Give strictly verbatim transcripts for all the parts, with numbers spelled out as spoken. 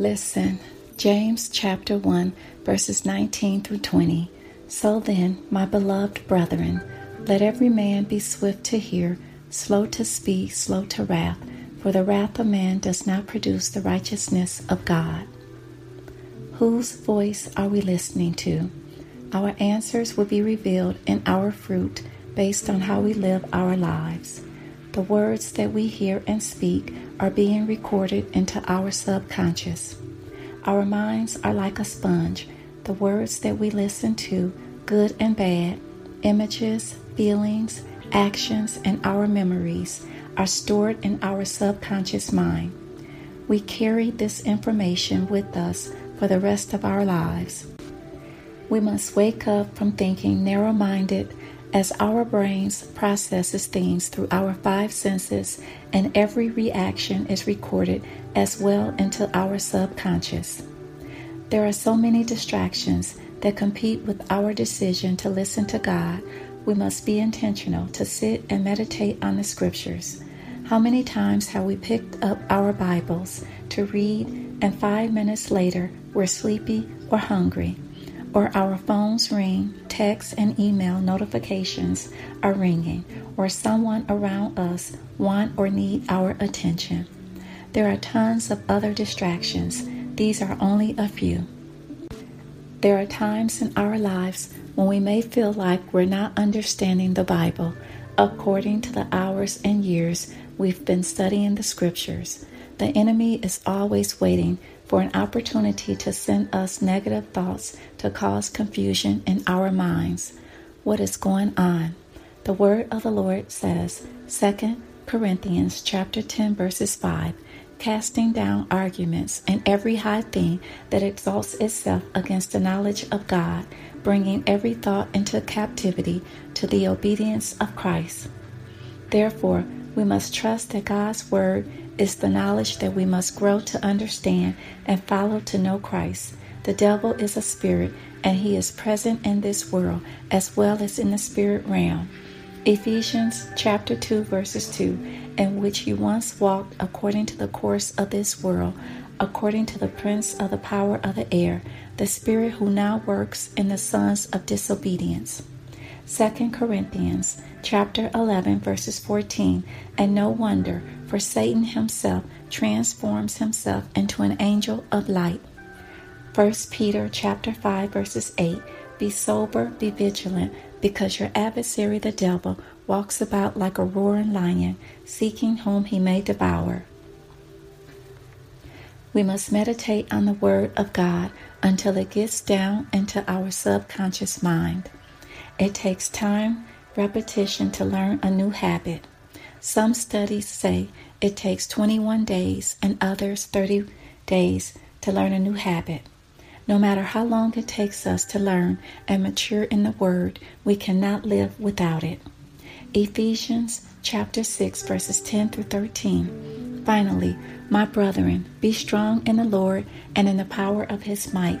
Listen, James chapter one, verses nineteen through twenty. So then, my beloved brethren, let every man be swift to hear, slow to speak, slow to wrath, for the wrath of man does not produce the righteousness of God. Whose voice are we listening to? Our answers will be revealed in our fruit based on how we live our lives. The words that we hear and speak are being recorded into our subconscious. Our minds are like a sponge. The words that we listen to, good and bad, images, feelings, actions, and our memories are stored in our subconscious mind. We carry this information with us for the rest of our lives. We must wake up from thinking narrow-minded as our brains processes things through our five senses, and every reaction is recorded as well into our subconscious. There are so many distractions that compete with our decision to listen to God. We must be intentional to sit and meditate on the scriptures. How many times have we picked up our Bibles to read, and five minutes later we're sleepy or hungry? Or our phones ring, text and email notifications are ringing, or someone around us want or need our attention. There are tons of other distractions. These are only a few. There are times in our lives when we may feel like we're not understanding the Bible according to the hours and years we've been studying the scriptures. The enemy is always waiting for an opportunity to send us negative thoughts to cause confusion in our minds. What is going on? The word of the Lord says, Second Corinthians chapter ten, verses five, casting down arguments and every high thing that exalts itself against the knowledge of God, bringing every thought into captivity to the obedience of Christ. Therefore, we must trust that God's word is the knowledge that we must grow to understand and follow to know Christ. The devil is a spirit, and he is present in this world as well as in the spirit realm. Ephesians chapter two, verses two, in which you once walked according to the course of this world, according to the prince of the power of the air, the spirit who now works in the sons of disobedience. Second Corinthians chapter eleven, verses fourteen, and no wonder, for Satan himself transforms himself into an angel of light. First Peter chapter five, verses eight, be sober, be vigilant, because your adversary the devil walks about like a roaring lion, seeking whom he may devour. We must meditate on the word of God until it gets down into our subconscious mind. It takes time, repetition to learn a new habit. Some studies say it takes twenty-one days and others thirty days to learn a new habit. No matter how long it takes us to learn and mature in the Word, we cannot live without it. Ephesians chapter six, verses ten through thirteen. Finally, my brethren, be strong in the Lord and in the power of His might.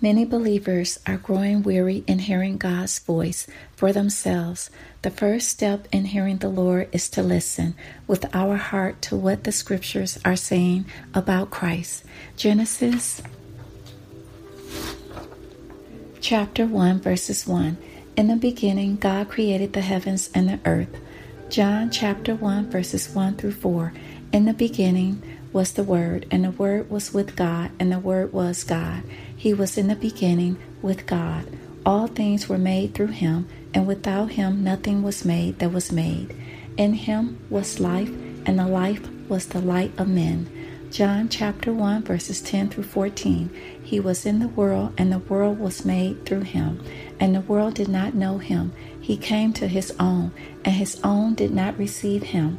Many believers are growing weary in hearing God's voice for themselves. The first step in hearing the Lord is to listen with our heart to what the scriptures are saying about Christ. Genesis chapter one, verses one. In the beginning, God created the heavens and the earth. John chapter one, verses one through four. In the beginning was the Word, and the Word was with God, and the Word was God. He was in the beginning with God. All things were made through him, and without him nothing was made that was made. In him was life, and the life was the light of men. John chapter one, verses ten through fourteen. He was in the world, and the world was made through him, and the world did not know him. He came to his own, and his own did not receive him.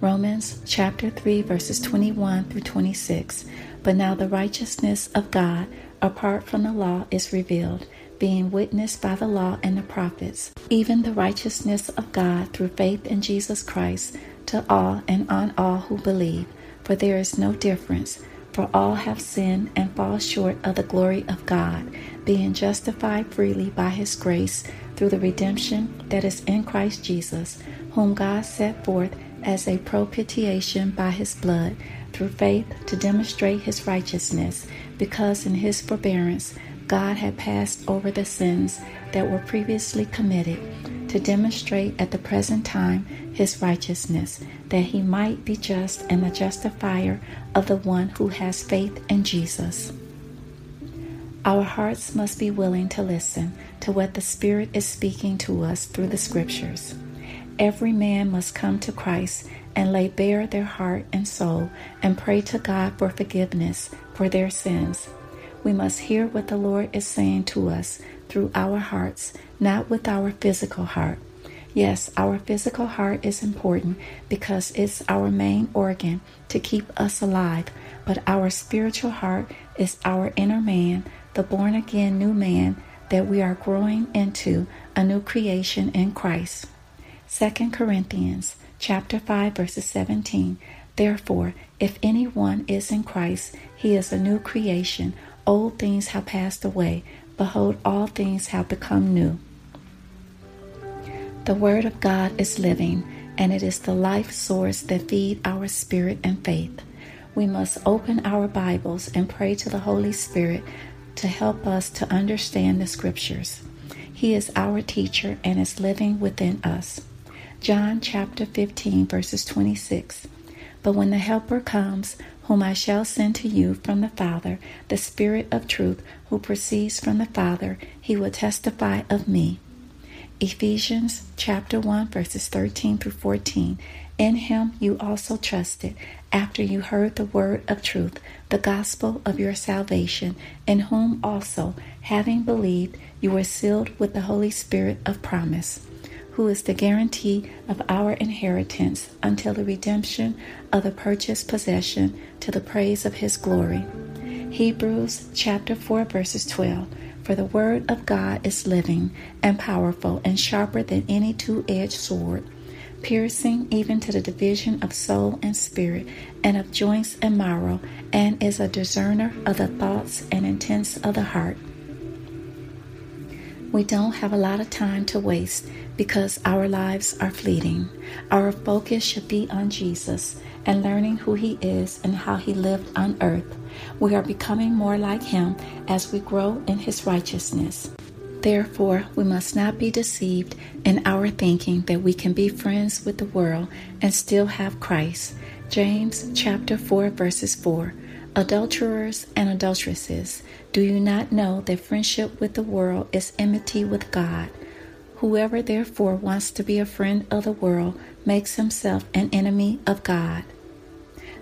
Romans chapter three, verses twenty-one through twenty-six. But now the righteousness of God, apart from the law, is revealed, being witnessed by the law and the prophets, even the righteousness of God through faith in Jesus Christ, to all and on all who believe. For there is no difference, for all have sinned and fall short of the glory of God, being justified freely by his grace through the redemption that is in Christ Jesus, whom God set forth as a propitiation by his blood through faith to demonstrate his righteousness, because in his forbearance God had passed over the sins that were previously committed, to demonstrate at the present time his righteousness, that he might be just and the justifier of the one who has faith in Jesus. Our hearts must be willing to listen to what the Spirit is speaking to us through the Scriptures. Every man must come to Christ and lay bare their heart and soul and pray to God for forgiveness for their sins. We must hear what the Lord is saying to us through our hearts, not with our physical heart. Yes, our physical heart is important because it's our main organ to keep us alive, but our spiritual heart is our inner man, the born-again new man that we are growing into, a new creation in Christ. Second Corinthians chapter five, verses seventeen. Therefore, if anyone is in Christ, he is a new creation. Old things have passed away. Behold, all things have become new. The Word of God is living, and it is the life source that feeds our spirit and faith. We must open our Bibles and pray to the Holy Spirit to help us to understand the Scriptures. He is our teacher and is living within us. John chapter fifteen, verses twenty-six. But when the Helper comes, whom I shall send to you from the Father, the Spirit of truth, who proceeds from the Father, he will testify of me. Ephesians chapter one, verses thirteen through fourteen. In him you also trusted, after you heard the word of truth, the gospel of your salvation, in whom also, having believed, you were sealed with the Holy Spirit of promise, who is the guarantee of our inheritance until the redemption of the purchased possession, to the praise of his glory. Hebrews chapter four, verses twelve. For the word of God is living and powerful and sharper than any two-edged sword, piercing even to the division of soul and spirit and of joints and marrow, and is a discerner of the thoughts and intents of the heart. We don't have a lot of time to waste because our lives are fleeting. Our focus should be on Jesus and learning who he is and how he lived on earth. We are becoming more like him as we grow in his righteousness. Therefore, we must not be deceived in our thinking that we can be friends with the world and still have Christ. James chapter four, verses four. Adulterers and adulteresses, do you not know that friendship with the world is enmity with God? Whoever therefore wants to be a friend of the world makes himself an enemy of God.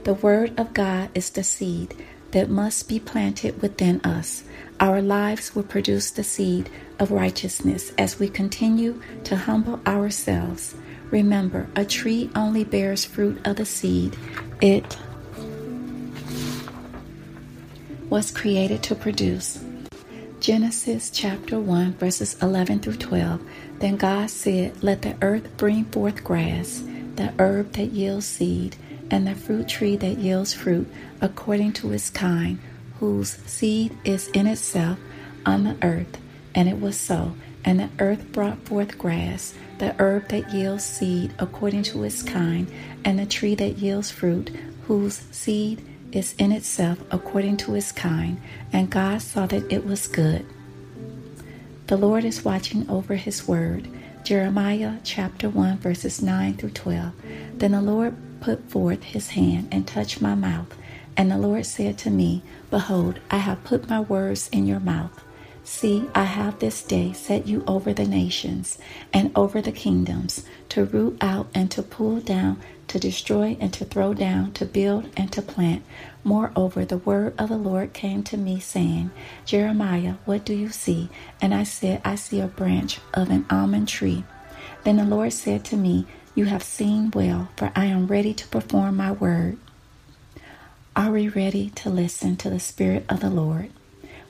The word of God is the seed that must be planted within us. Our lives will produce the seed of righteousness as we continue to humble ourselves. Remember, a tree only bears fruit of the seed it was created to produce. Genesis chapter one, verses eleven through twelve. Then God said, let the earth bring forth grass, the herb that yields seed, and the fruit tree that yields fruit according to its kind, whose seed is in itself on the earth. And it was so. And the earth brought forth grass, the herb that yields seed according to its kind, and the tree that yields fruit, whose seed is in itself according to its kind. And God saw that it was good. The Lord is watching over his word. Jeremiah chapter one, verses nine through twelve. Then the Lord put forth his hand and touched my mouth. And the Lord said to me, Behold, I have put my words in your mouth. See, I have this day set you over the nations and over the kingdoms, to root out and to pull down, to destroy and to throw down, to build and to plant. Moreover, the word of the Lord came to me, saying, Jeremiah, what do you see? And I said, I see a branch of an almond tree. Then the Lord said to me, You have seen well, for I am ready to perform my word. Are we ready to listen to the Spirit of the Lord?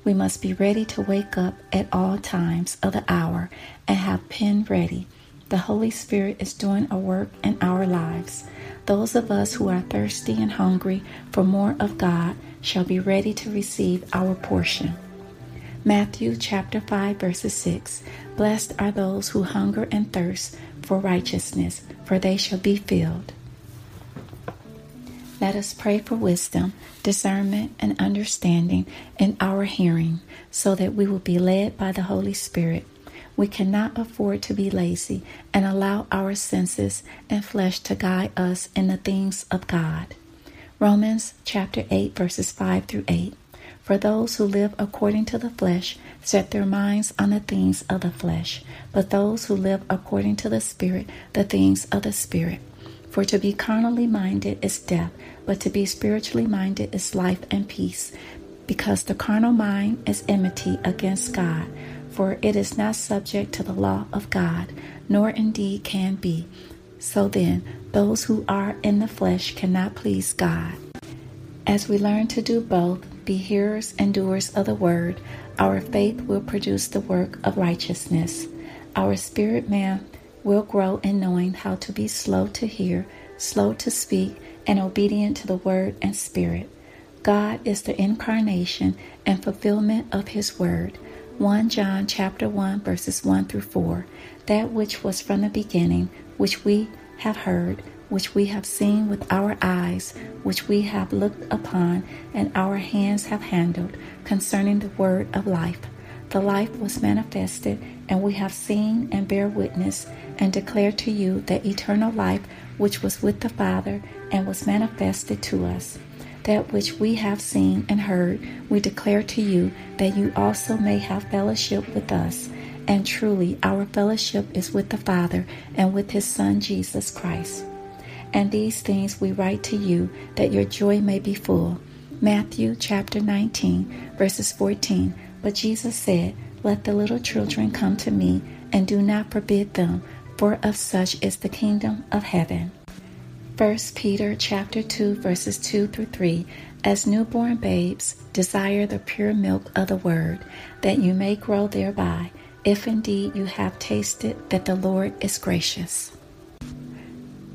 We must be ready to wake up at all times of the hour and have pen ready. The Holy Spirit is doing a work in our lives. Those of us who are thirsty and hungry for more of God shall be ready to receive our portion. Matthew chapter five, verses six. Blessed are those who hunger and thirst for righteousness, for they shall be filled. Let us pray for wisdom, discernment, and understanding in our hearing, so that we will be led by the Holy Spirit. We cannot afford to be lazy and allow our senses and flesh to guide us in the things of God. Romans chapter eight, verses five through eight. For those who live according to the flesh set their minds on the things of the flesh, but those who live according to the Spirit, the things of the Spirit. For to be carnally minded is death, but to be spiritually minded is life and peace. Because the carnal mind is enmity against God, for it is not subject to the law of God, nor indeed can be. So then, those who are in the flesh cannot please God. As we learn to do both, be hearers and doers of the word, our faith will produce the work of righteousness. Our spirit man will grow in knowing how to be slow to hear, slow to speak, and obedient to the word and spirit. God is the incarnation and fulfillment of his word. First John chapter one, verses one through four. That which was from the beginning, which we have heard, which we have seen with our eyes, which we have looked upon, and our hands have handled, concerning the word of life. The life was manifested, and we have seen and bear witness, and declare to you that eternal life which was with the Father and was manifested to us. That which we have seen and heard, we declare to you, that you also may have fellowship with us. And truly our fellowship is with the Father and with his Son Jesus Christ. And these things we write to you, that your joy may be full. Matthew chapter nineteen, verses fourteen. But Jesus said, Let the little children come to me, and do not forbid them, for of such is the kingdom of heaven. First Peter chapter two, verses two through three. As newborn babes, desire the pure milk of the word, that you may grow thereby, if indeed you have tasted that the Lord is gracious.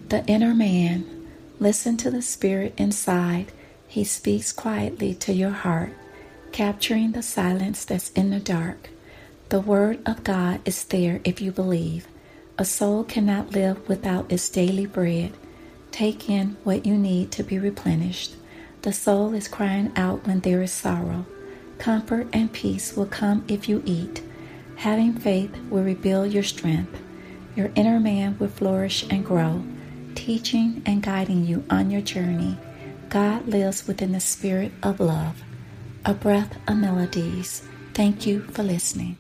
The inner man. Listen to the Spirit inside. He speaks quietly to your heart, capturing the silence that's in the dark. The word of God is there if you believe. A soul cannot live without its daily bread. Take in what you need to be replenished. The soul is crying out when there is sorrow. Comfort and peace will come if you eat. Having faith will rebuild your strength. Your inner man will flourish and grow, teaching and guiding you on your journey. God lives within the spirit of love. A breath of melodies. Thank you for listening.